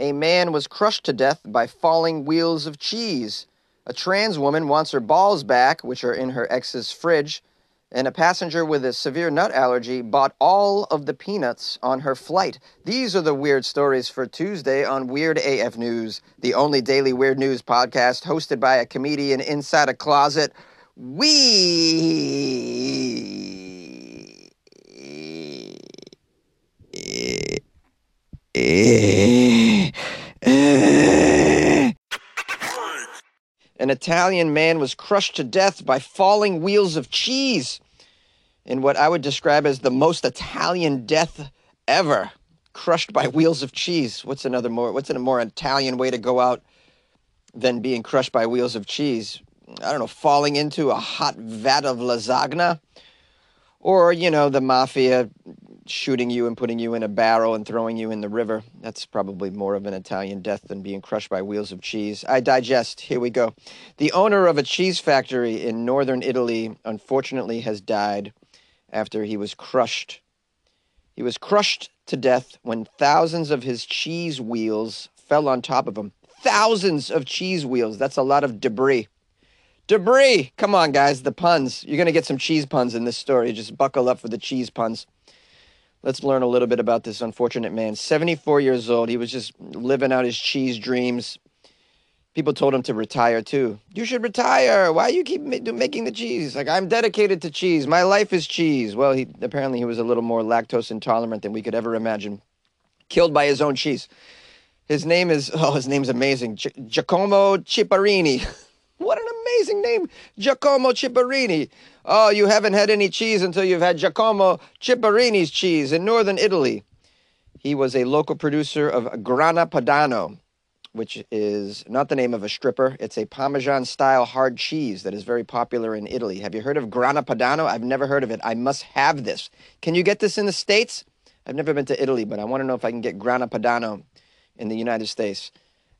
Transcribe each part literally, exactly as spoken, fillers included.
A man was crushed to death by falling wheels of cheese. A trans woman wants her balls back, which are in her ex's fridge. And a passenger with a severe nut allergy bought all of the peanuts on her flight. These are the weird stories for Tuesday on Weird A F News, the only daily weird news podcast hosted by a comedian inside a closet. We... An Italian man was crushed to death by falling wheels of cheese in what I would describe as the most Italian death ever. Crushed by wheels of cheese. What's another more, what's a more Italian way to go out than being crushed by wheels of cheese? I don't know, falling into a hot vat of lasagna? Or, you know, the mafia shooting you and putting you in a barrel and throwing you in the river. That's probably more of an Italian death than being crushed by wheels of cheese. I digest. Here we go. The owner of a cheese factory in northern Italy, unfortunately, has died after he was crushed. He was crushed to death when thousands of his cheese wheels fell on top of him. Thousands of cheese wheels. That's a lot of debris. Debris! Come on, guys, the puns. You're going to get some cheese puns in this story. Just buckle up for the cheese puns. Let's learn a little bit about this unfortunate man. seventy-four years old. He was just living out his cheese dreams. People told him to retire, too. You should retire. Why do you keep making the cheese? Like, I'm dedicated to cheese. My life is cheese. Well, he apparently he was a little more lactose intolerant than we could ever imagine. Killed by his own cheese. His name is, oh, his name's amazing. Gi- Giacomo Chiapparini. What an amazing name, Giacomo Chiapparini. Oh, you haven't had any cheese until you've had Giacomo Chiapparini's cheese in northern Italy. He was a local producer of Grana Padano, which is not the name of a stripper. It's a Parmesan-style hard cheese that is very popular in Italy. Have you heard of Grana Padano? I've never heard of it. I must have this. Can you get this in the States? I've never been to Italy, but I want to know if I can get Grana Padano in the United States.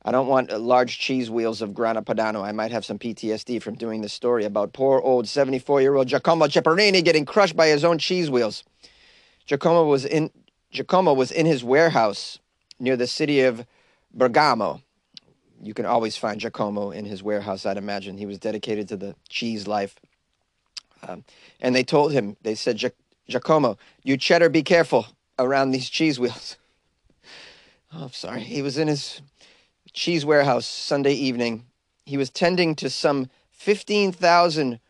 I don't want large cheese wheels of Grana Padano. I might have some P T S D from doing this story about poor old seventy-four-year-old Giacomo Chiapparini getting crushed by his own cheese wheels. Giacomo was in Giacomo was in his warehouse near the city of Bergamo. You can always find Giacomo in his warehouse, I'd imagine. He was dedicated to the cheese life. Um, and they told him, they said, Gi- Giacomo, you cheddar, be careful around these cheese wheels. Oh, I'm sorry. He was in his cheese warehouse Sunday evening. He was tending to some fifteen thousand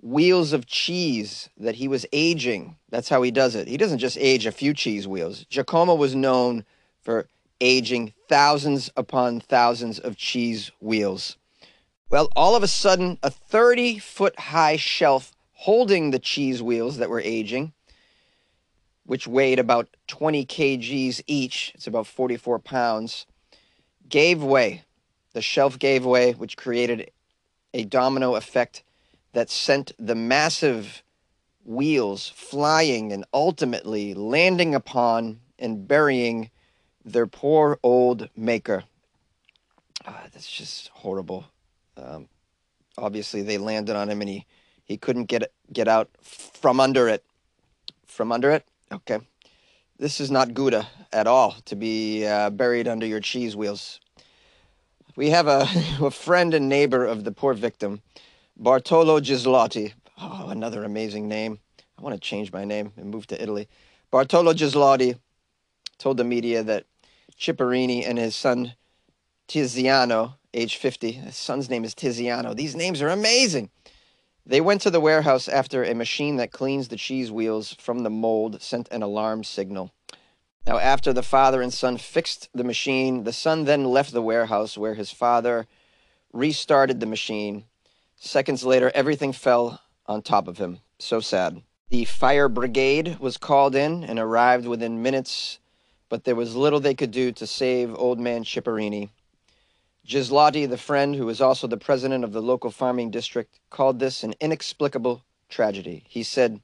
wheels of cheese that he was aging. That's how he does it. He doesn't just age a few cheese wheels. Giacomo was known for aging thousands upon thousands of cheese wheels. Well, all of a sudden, a thirty-foot high shelf holding the cheese wheels that were aging, which weighed about twenty kilograms each, it's about forty-four pounds, gave way. The shelf gave way, which created a domino effect that sent the massive wheels flying and ultimately landing upon and burying their poor old maker. Ah, that's just horrible. Um, obviously, they landed on him and he, he couldn't get get out from under it. From under it? Okay. This is not Gouda at all, to be uh, buried under your cheese wheels. We have a, a friend and neighbor of the poor victim, Bartolo Ghislotti. Oh, another amazing name. I want to change my name and move to Italy. Bartolo Ghislotti told the media that Chiapparini and his son Tiziano, age fifty, his son's name is Tiziano. These names are amazing. They went to the warehouse after a machine that cleans the cheese wheels from the mold sent an alarm signal. Now, after the father and son fixed the machine, the son then left the warehouse where his father restarted the machine. Seconds later, everything fell on top of him. So sad. The fire brigade was called in and arrived within minutes, but there was little they could do to save old man Chiapparini. Ghislotti, the friend who is also the president of the local farming district, called this an inexplicable tragedy. He said,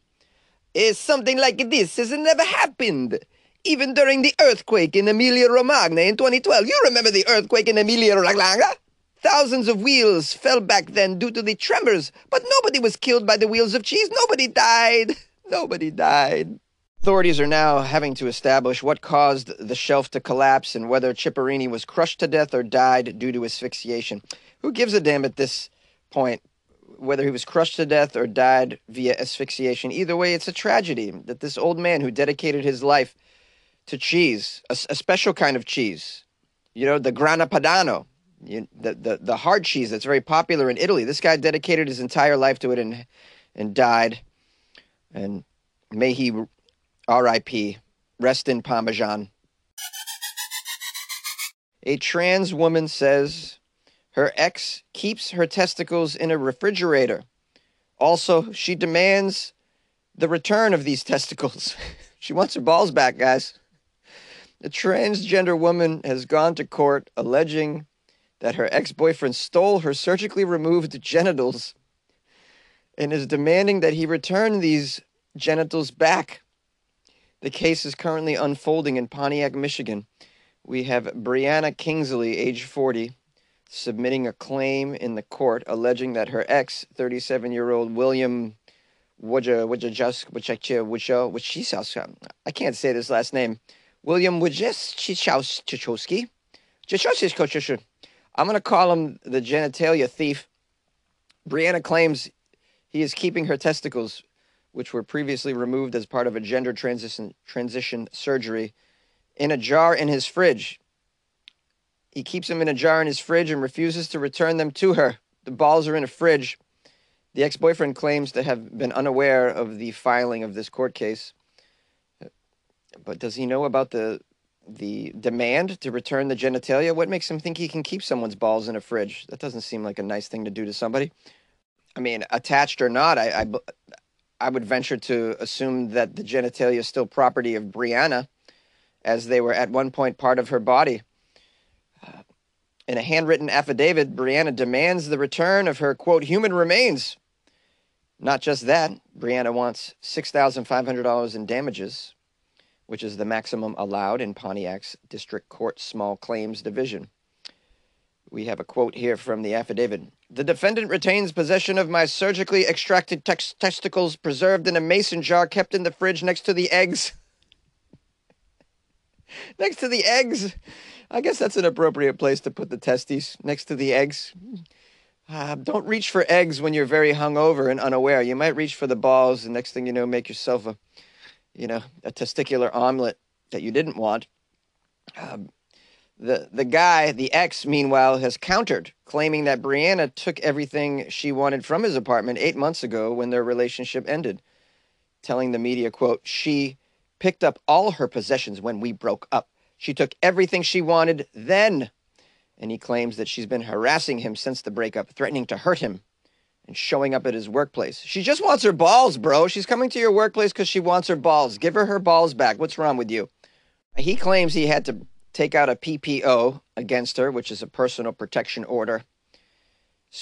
"It's something like this has never happened. Even during the earthquake in Emilia-Romagna in twenty twelve. You remember the earthquake in Emilia-Romagna? Thousands of wheels fell back then due to the tremors, but nobody was killed by the wheels of cheese. Nobody died. Nobody died." Authorities are now having to establish what caused the shelf to collapse and whether Chiapparini was crushed to death or died due to asphyxiation. Who gives a damn at this point whether he was crushed to death or died via asphyxiation? Either way, it's a tragedy that this old man who dedicated his life to cheese, a, a special kind of cheese, you know, the Grana Padano, you, the, the, the hard cheese that's very popular in Italy. This guy dedicated his entire life to it and, and died. And may he... R I P Rest in Parmesan. A trans woman says her ex keeps her testicles in a refrigerator. Also, she demands the return of these testicles. She wants her balls back, guys. The transgender woman has gone to court alleging that her ex-boyfriend stole her surgically removed genitals and is demanding that he return these genitals back. The case is currently unfolding in Pontiac, Michigan. We have Brianna Kingsley, age forty, submitting a claim in the court alleging that her ex, thirty-seven-year-old William Wodziszewski, I can't say this last name, William Wodziszewski, I'm going to call him the genitalia thief. Brianna claims he is keeping her testicles, which were previously removed as part of a gender transition transition surgery, in a jar in his fridge. He keeps them in a jar in his fridge and refuses to return them to her. The balls are in a fridge. The ex-boyfriend claims to have been unaware of the filing of this court case. But does he know about the the demand to return the genitalia? What makes him think he can keep someone's balls in a fridge? That doesn't seem like a nice thing to do to somebody. I mean, attached or not, I... I I would venture to assume that the genitalia is still property of Brianna, as they were at one point part of her body. Uh, in a handwritten affidavit, Brianna demands the return of her, quote, human remains. Not just that, Brianna wants six thousand five hundred dollars in damages, which is the maximum allowed in Pontiac's District Court Small Claims Division. We have a quote here from the affidavit. The defendant retains possession of my surgically extracted tex- testicles preserved in a mason jar kept in the fridge next to the eggs. Next to the eggs. I guess that's an appropriate place to put the testes, next to the eggs. Uh, don't reach for eggs when you're very hungover and unaware. You might reach for the balls, and next thing you know, make yourself a, you know, a testicular omelet that you didn't want. Uh, The the guy, the ex, meanwhile, has countered, claiming that Brianna took everything she wanted from his apartment eight months ago when their relationship ended, telling the media, quote, she picked up all her possessions when we broke up. She took everything she wanted then. And he claims that she's been harassing him since the breakup, threatening to hurt him and showing up at his workplace. She just wants her balls, bro. She's coming to your workplace because she wants her balls. Give her her balls back. What's wrong with you? He claims he had to take out a P P O against her, which is a personal protection order.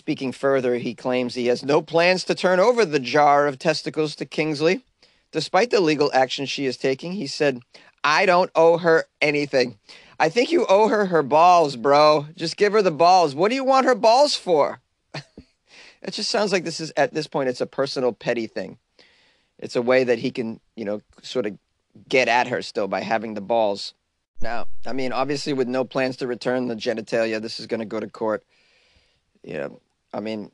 Speaking further, he claims he has no plans to turn over the jar of testicles to Kingsley. Despite the legal action she is taking, he said, I don't owe her anything. I think you owe her her balls, bro. Just give her the balls. What do you want her balls for? It just sounds like this is, at this point, it's a personal petty thing. It's a way that he can, you know, sort of get at her still by having the balls. Now, I mean, obviously, with no plans to return the genitalia, this is going to go to court. Yeah, I mean,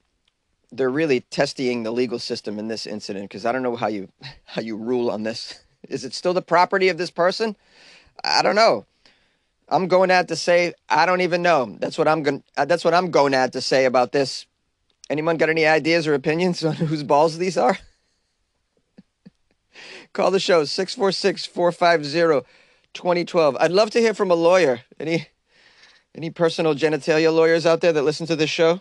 they're really testing the legal system in this incident, because I don't know how you how you rule on this. Is it still the property of this person? I don't know. I'm going out to say I don't even know. That's what I'm going. That's what I'm going out to say about this. Anyone got any ideas or opinions on whose balls these are? Call the show six four six, four five zero, four five zero. twenty twelve. I'd love to hear from a lawyer. Any any personal genitalia lawyers out there that listen to this show?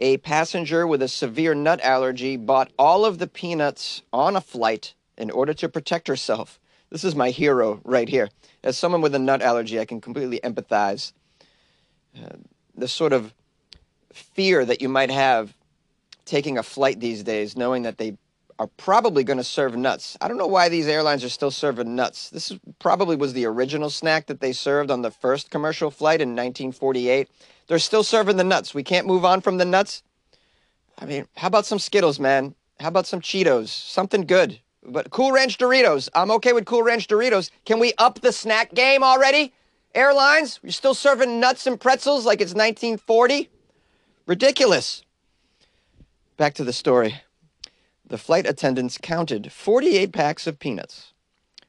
a passenger with a severe nut allergy bought all of the peanuts on a flight in order to protect herself. This is my hero right here. As someone with a nut allergy, I can completely empathize. Uh, the sort of fear that you might have taking a flight these days, knowing that they are probably going to serve nuts. I don't know why these airlines are still serving nuts. This is, probably was the original snack that they served on the first commercial flight in nineteen forty-eight. They're still serving the nuts. We can't move on from the nuts. I mean, how about some Skittles, man? How about some Cheetos? Something good. But Cool Ranch Doritos. I'm okay with Cool Ranch Doritos. Can we up the snack game already? Airlines, you're still serving nuts and pretzels like it's nineteen forty? Ridiculous. Back to the story. The flight attendants counted forty-eight packs of peanuts,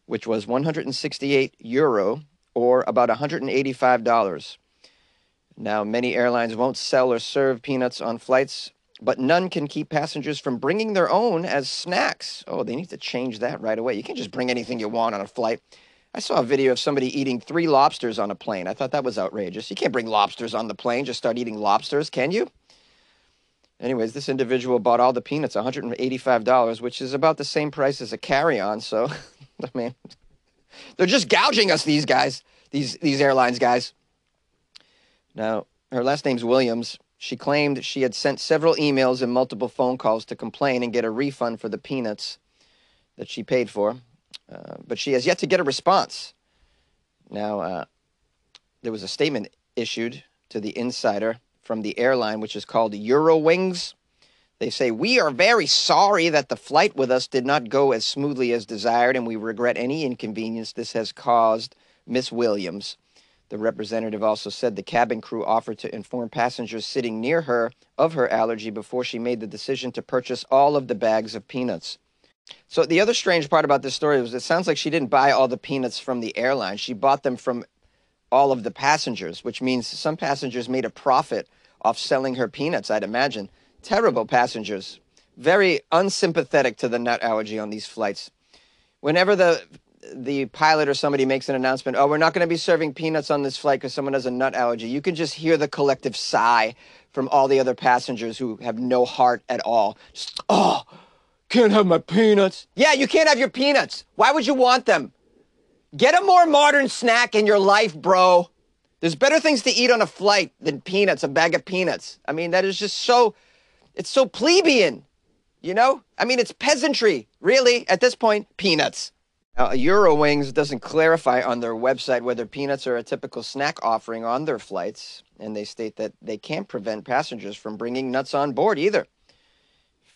which was one hundred sixty-eight euro, or about one hundred eighty-five dollars. Now, many airlines won't sell or serve peanuts on flights, but none can keep passengers from bringing their own as snacks. Oh, they need to change that right away. You can't just bring anything you want on a flight. I saw a video of somebody eating three lobsters on a plane. I thought that was outrageous. You can't bring lobsters on the plane, just start eating lobsters, can you? Anyways, this individual bought all the peanuts, one hundred eighty-five dollars, which is about the same price as a carry-on, so, I mean, they're just gouging us, these guys, these, these airlines guys. Now, her last name's Williams. She claimed she had sent several emails and multiple phone calls to complain and get a refund for the peanuts that she paid for, uh, but she has yet to get a response. Now, uh, there was a statement issued to the insider from the airline, which is called Eurowings. They say, "We are very sorry that the flight with us did not go as smoothly as desired, and we regret any inconvenience this has caused Miss Williams." The representative also said the cabin crew offered to inform passengers sitting near her of her allergy before she made the decision to purchase all of the bags of peanuts. So the other strange part about this story was it sounds like she didn't buy all the peanuts from the airline. She bought them from all of the passengers, which means some passengers made a profit off selling her peanuts, I'd imagine. Terrible passengers. Very unsympathetic to the nut allergy on these flights. Whenever the the pilot or somebody makes an announcement, oh, we're not going to be serving peanuts on this flight because someone has a nut allergy, you can just hear the collective sigh from all the other passengers who have no heart at all. Just, oh, can't have my peanuts. Yeah, you can't have your peanuts. Why would you want them? Get a more modern snack in your life, bro. There's better things to eat on a flight than peanuts, a bag of peanuts. I mean, that is just so, it's so plebeian, you know? I mean, it's peasantry, really, at this point, peanuts. Now, Eurowings doesn't clarify on their website whether peanuts are a typical snack offering on their flights, and they state that they can't prevent passengers from bringing nuts on board either.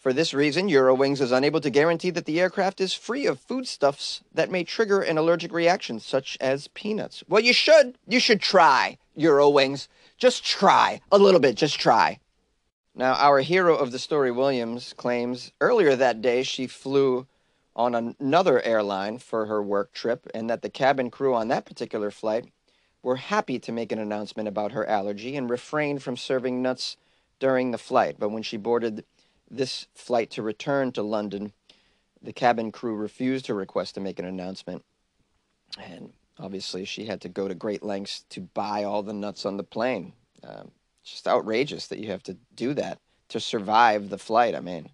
For this reason, Eurowings is unable to guarantee that the aircraft is free of foodstuffs that may trigger an allergic reaction, such as peanuts. Well, you should. You should try, Eurowings. Just try. A little bit. Just try. Now, our hero of the story, Williams, claims earlier that day she flew on another airline for her work trip and that the cabin crew on that particular flight were happy to make an announcement about her allergy and refrained from serving nuts during the flight. But when she boarded this flight to return to London, the cabin crew refused her request to make an announcement, and obviously she had to go to great lengths to buy all the nuts on the plane. Um, it's just outrageous that you have to do that to survive the flight. I mean,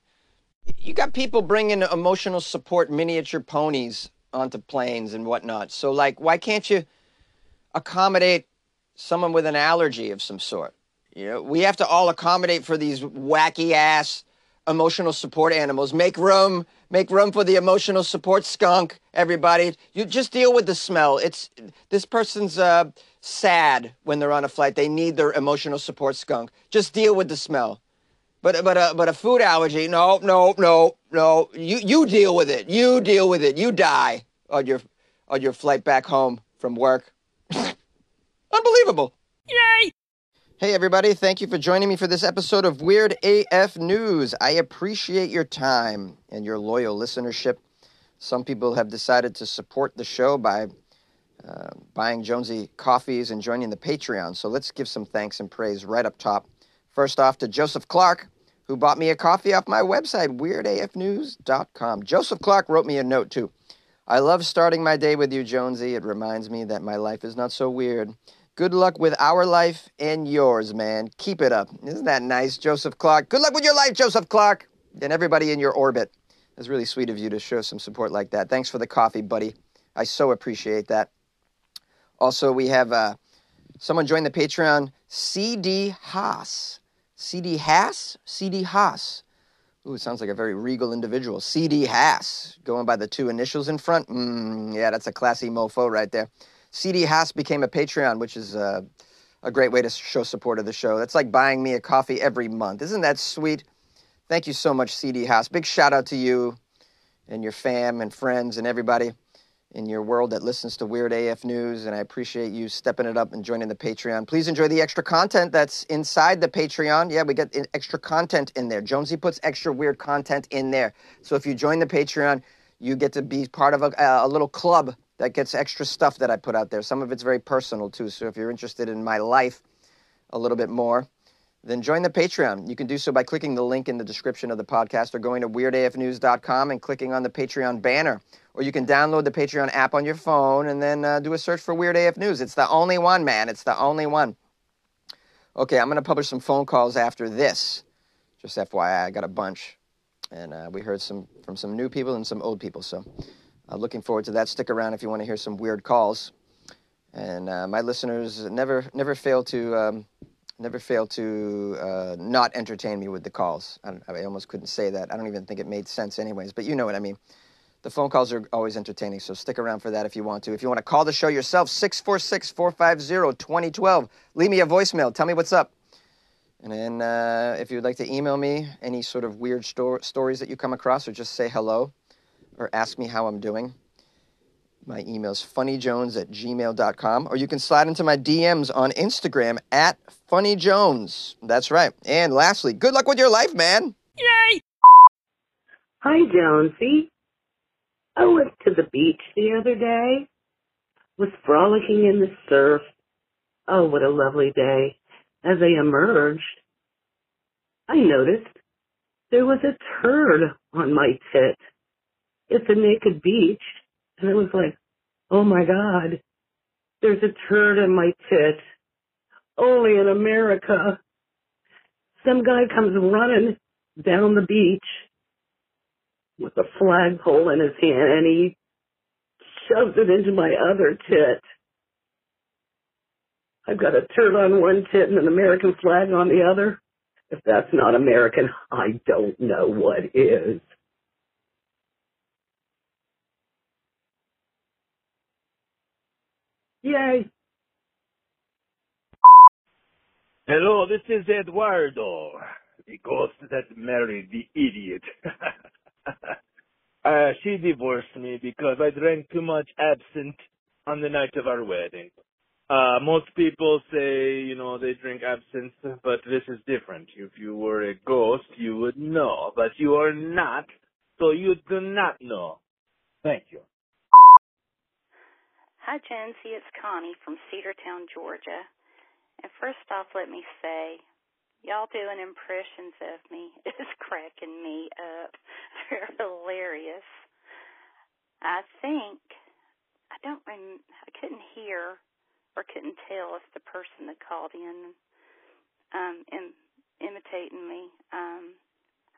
you got people bringing emotional support miniature ponies onto planes and whatnot, so like, why can't you accommodate someone with an allergy of some sort? You know, we have to all accommodate for these wacky ass emotional support animals. Make room, make room for the emotional support skunk, everybody. You just deal with the smell. It's, this person's uh, sad when they're on a flight. They need their emotional support skunk. Just deal with the smell. But but uh, but a food allergy, no, no, no, no. You you deal with it. You deal with it. You die on your on your flight back home from work. Unbelievable. Yay! Hey, everybody. Thank you for joining me for this episode of Weird A F News. I appreciate your time and your loyal listenership. Some people have decided to support the show by uh, buying Jonesy coffees and joining the Patreon. So let's give some thanks and praise right up top. First off, to Joseph Clark, who bought me a coffee off my website, Weird A F News dot com. Joseph Clark wrote me a note, too. "I love starting my day with you, Jonesy. It reminds me that my life is not so weird. Good luck with our life and yours, man. Keep it up. Isn't that nice, Joseph Clark? Good luck with your life, Joseph Clark, and everybody in your orbit. It's really sweet of you to show some support like that. Thanks for the coffee, buddy. I so appreciate that. Also, we have uh, someone joined the Patreon, C D. Haas. C D. Haas? C D. Haas. Ooh, it sounds like a very regal individual. C D. Haas, going by the two initials in front. Mm, yeah, that's a classy mofo right there. C D. Haas became a Patreon, which is uh, a great way to show support of the show. That's like buying me a coffee every month. Isn't that sweet? Thank you so much, C D. Haas. Big shout out to you and your fam and friends and everybody in your world that listens to Weird A F News, and I appreciate you stepping it up and joining the Patreon. Please enjoy the extra content that's inside the Patreon. Yeah, we got extra content in there. Jonesy puts extra weird content in there. So if you join the Patreon, you get to be part of a, a little club that gets extra stuff that I put out there. Some of it's very personal, too, so if you're interested in my life a little bit more, then join the Patreon. You can do so by clicking the link in the description of the podcast or going to Weird A F News dot com and clicking on the Patreon banner. Or you can download the Patreon app on your phone and then uh, do a search for Weird A F News. It's the only one, man. It's the only one. Okay, I'm going to publish some phone calls after this. Just F Y I, I got a bunch. And uh, we heard some from some new people and some old people. So uh, looking forward to that. Stick around if you want to hear some weird calls. And uh, my listeners never never fail to... Um, Never fail to uh, not entertain me with the calls. I, don't, I almost couldn't say that. I don't even think it made sense anyways, but you know what I mean. The phone calls are always entertaining, so stick around for that if you want to. If you want to call the show yourself, six four six, four five zero, two zero one two. Leave me a voicemail. Tell me what's up. And then uh, if you'd like to email me any sort of weird sto- stories that you come across, or just say hello or ask me how I'm doing, my email's funny jones at gmail dot com, or you can slide into my D Ms on Instagram at funny jones. That's right. And lastly, good luck with your life, man. Yay! Hi, Jonesy. I went to the beach the other day. Was frolicking in the surf. Oh, what a lovely day. As I emerged, I noticed there was a turd on my tit. It's a naked beach. And it was like, oh, my God, there's a turd in my tit. Only in America. Some guy comes running down the beach with a flagpole in his hand, and he shoves it into my other tit. I've got a turd on one tit and an American flag on the other. If that's not American, I don't know what is. Yay. Hello, this is Eduardo, the ghost that married the idiot. uh, she divorced me because I drank too much absinthe on the night of our wedding. Uh, most people say, you know, they drink absinthe, but this is different. If you were a ghost, you would know, but you are not, so you do not know. Thank you. Hi, Jonesy. It's Connie from Cedartown, Georgia. And first off, let me say, y'all doing impressions of me is cracking me up. They're hilarious. I think, I don't, rem- I couldn't hear or couldn't tell if the person that called in um, im- imitating me, um,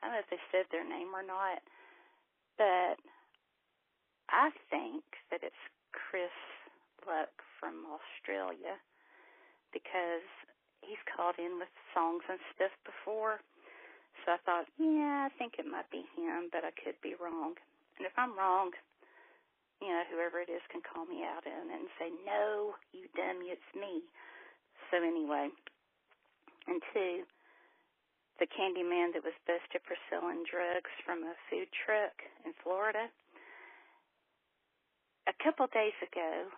I don't know if they said their name or not, but I think that it's Chris Luck from Australia, because he's called in with songs and stuff before, so I thought, yeah, I think it might be him, but I could be wrong. And if I'm wrong, you know, whoever it is can call me out on it and say, no, you dummy, it's me. So anyway, and two, the candy man that was busted for selling drugs from a food truck in Florida. A couple days ago,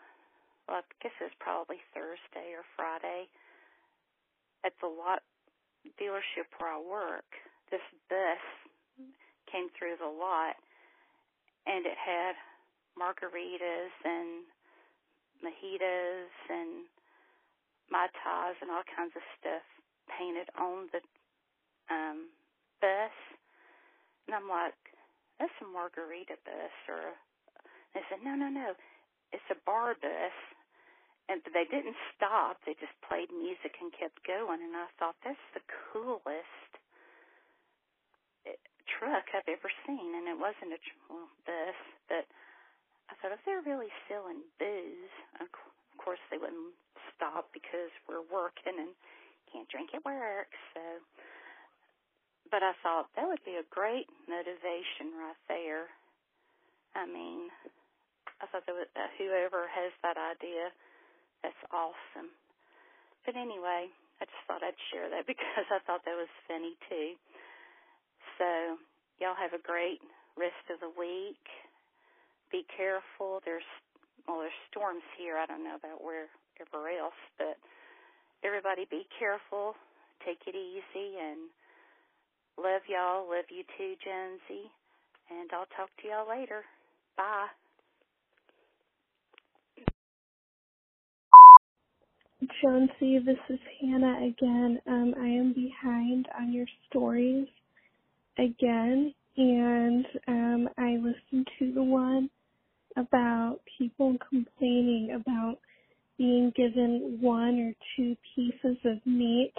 well, I guess it was probably Thursday or Friday, at the lot dealership where I work, this bus came through the lot, and it had margaritas and mojitos and Mai Tais and all kinds of stuff painted on the um, bus. And I'm like, that's a margarita bus or a... They said, no, no, no, it's a bar bus, and they didn't stop. They just played music and kept going. And I thought, that's the coolest truck I've ever seen. And it wasn't a tr- well, this, but I thought, if they're really selling booze, of course they wouldn't stop because we're working and can't drink at work. So, but I thought that would be a great motivation right there. I mean, I thought that was, uh, whoever has that idea, that's awesome. But anyway, I just thought I'd share that because I thought that was funny too. So y'all have a great rest of the week. Be careful. There's, well, there's storms here. I don't know about wherever else, but everybody be careful. Take it easy and love y'all. Love you too, Jonesy. And I'll talk to y'all later. Bye. Jonesy, this is Hannah again. Um, I am behind on your stories again, and um, I listened to the one about people complaining about being given one or two pieces of meat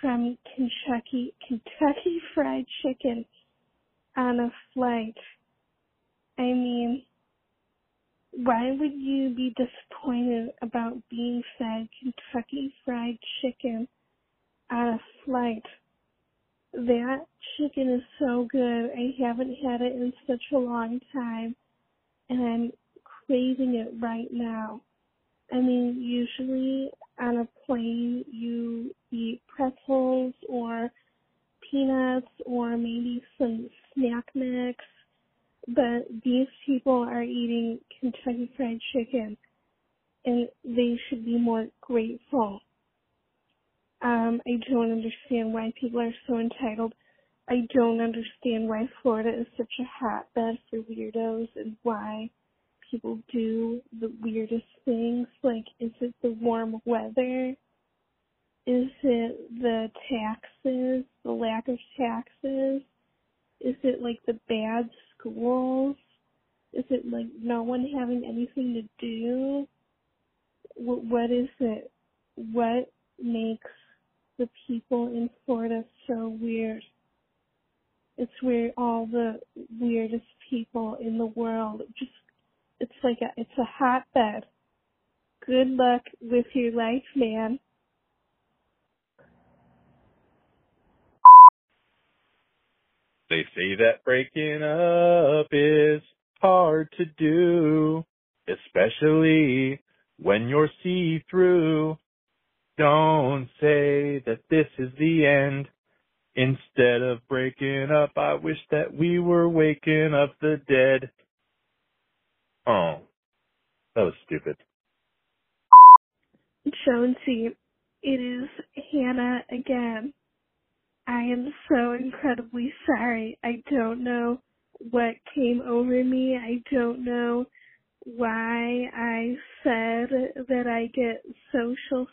from Kentucky, Kentucky Fried Chicken on a flight. I mean, why would you be disappointed about being fed Kentucky Fried Chicken on a flight? That chicken is so good. I haven't had it in such a long time, and I'm craving it right now. I mean, usually on a plane you eat pretzels or peanuts or maybe some snack mix, but these people are eating Kentucky Fried Chicken, and they should be more grateful. Um, I don't understand why people are so entitled. I don't understand why Florida is such a hotbed for weirdos and why people do the weirdest things. Like, is it the warm weather? Is it the taxes, the lack of taxes? Is it, like, the bad schools? Is it, like, no one having anything to do? W- what is it? What makes the people in Florida so weird? It's where all the weirdest people in the world just, it's like a, it's a hotbed. Good luck with your life, man. They say that breaking up is hard to do, especially when you're see-through. Don't say that this is the end. Instead of breaking up, I wish that we were waking up the dead. Oh, that was stupid. Jonesy, it is Hannah again. I am so incredibly sorry. I don't know what came over me. I don't know why I said that I get social,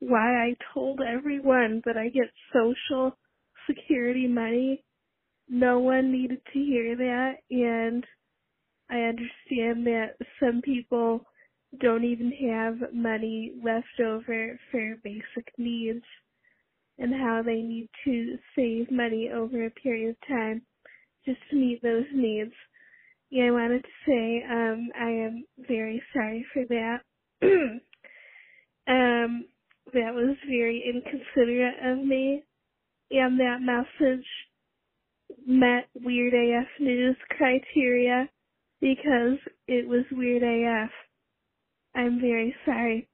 why I told everyone that I get social security money. No one needed to hear that, and I understand that some people don't even have money left over for basic needs, and how they need to save money over a period of time just to meet those needs. Yeah, I wanted to say um, I am very sorry for that. um, that was very inconsiderate of me, and that message met Weird A F News criteria because it was Weird A F. I'm very sorry.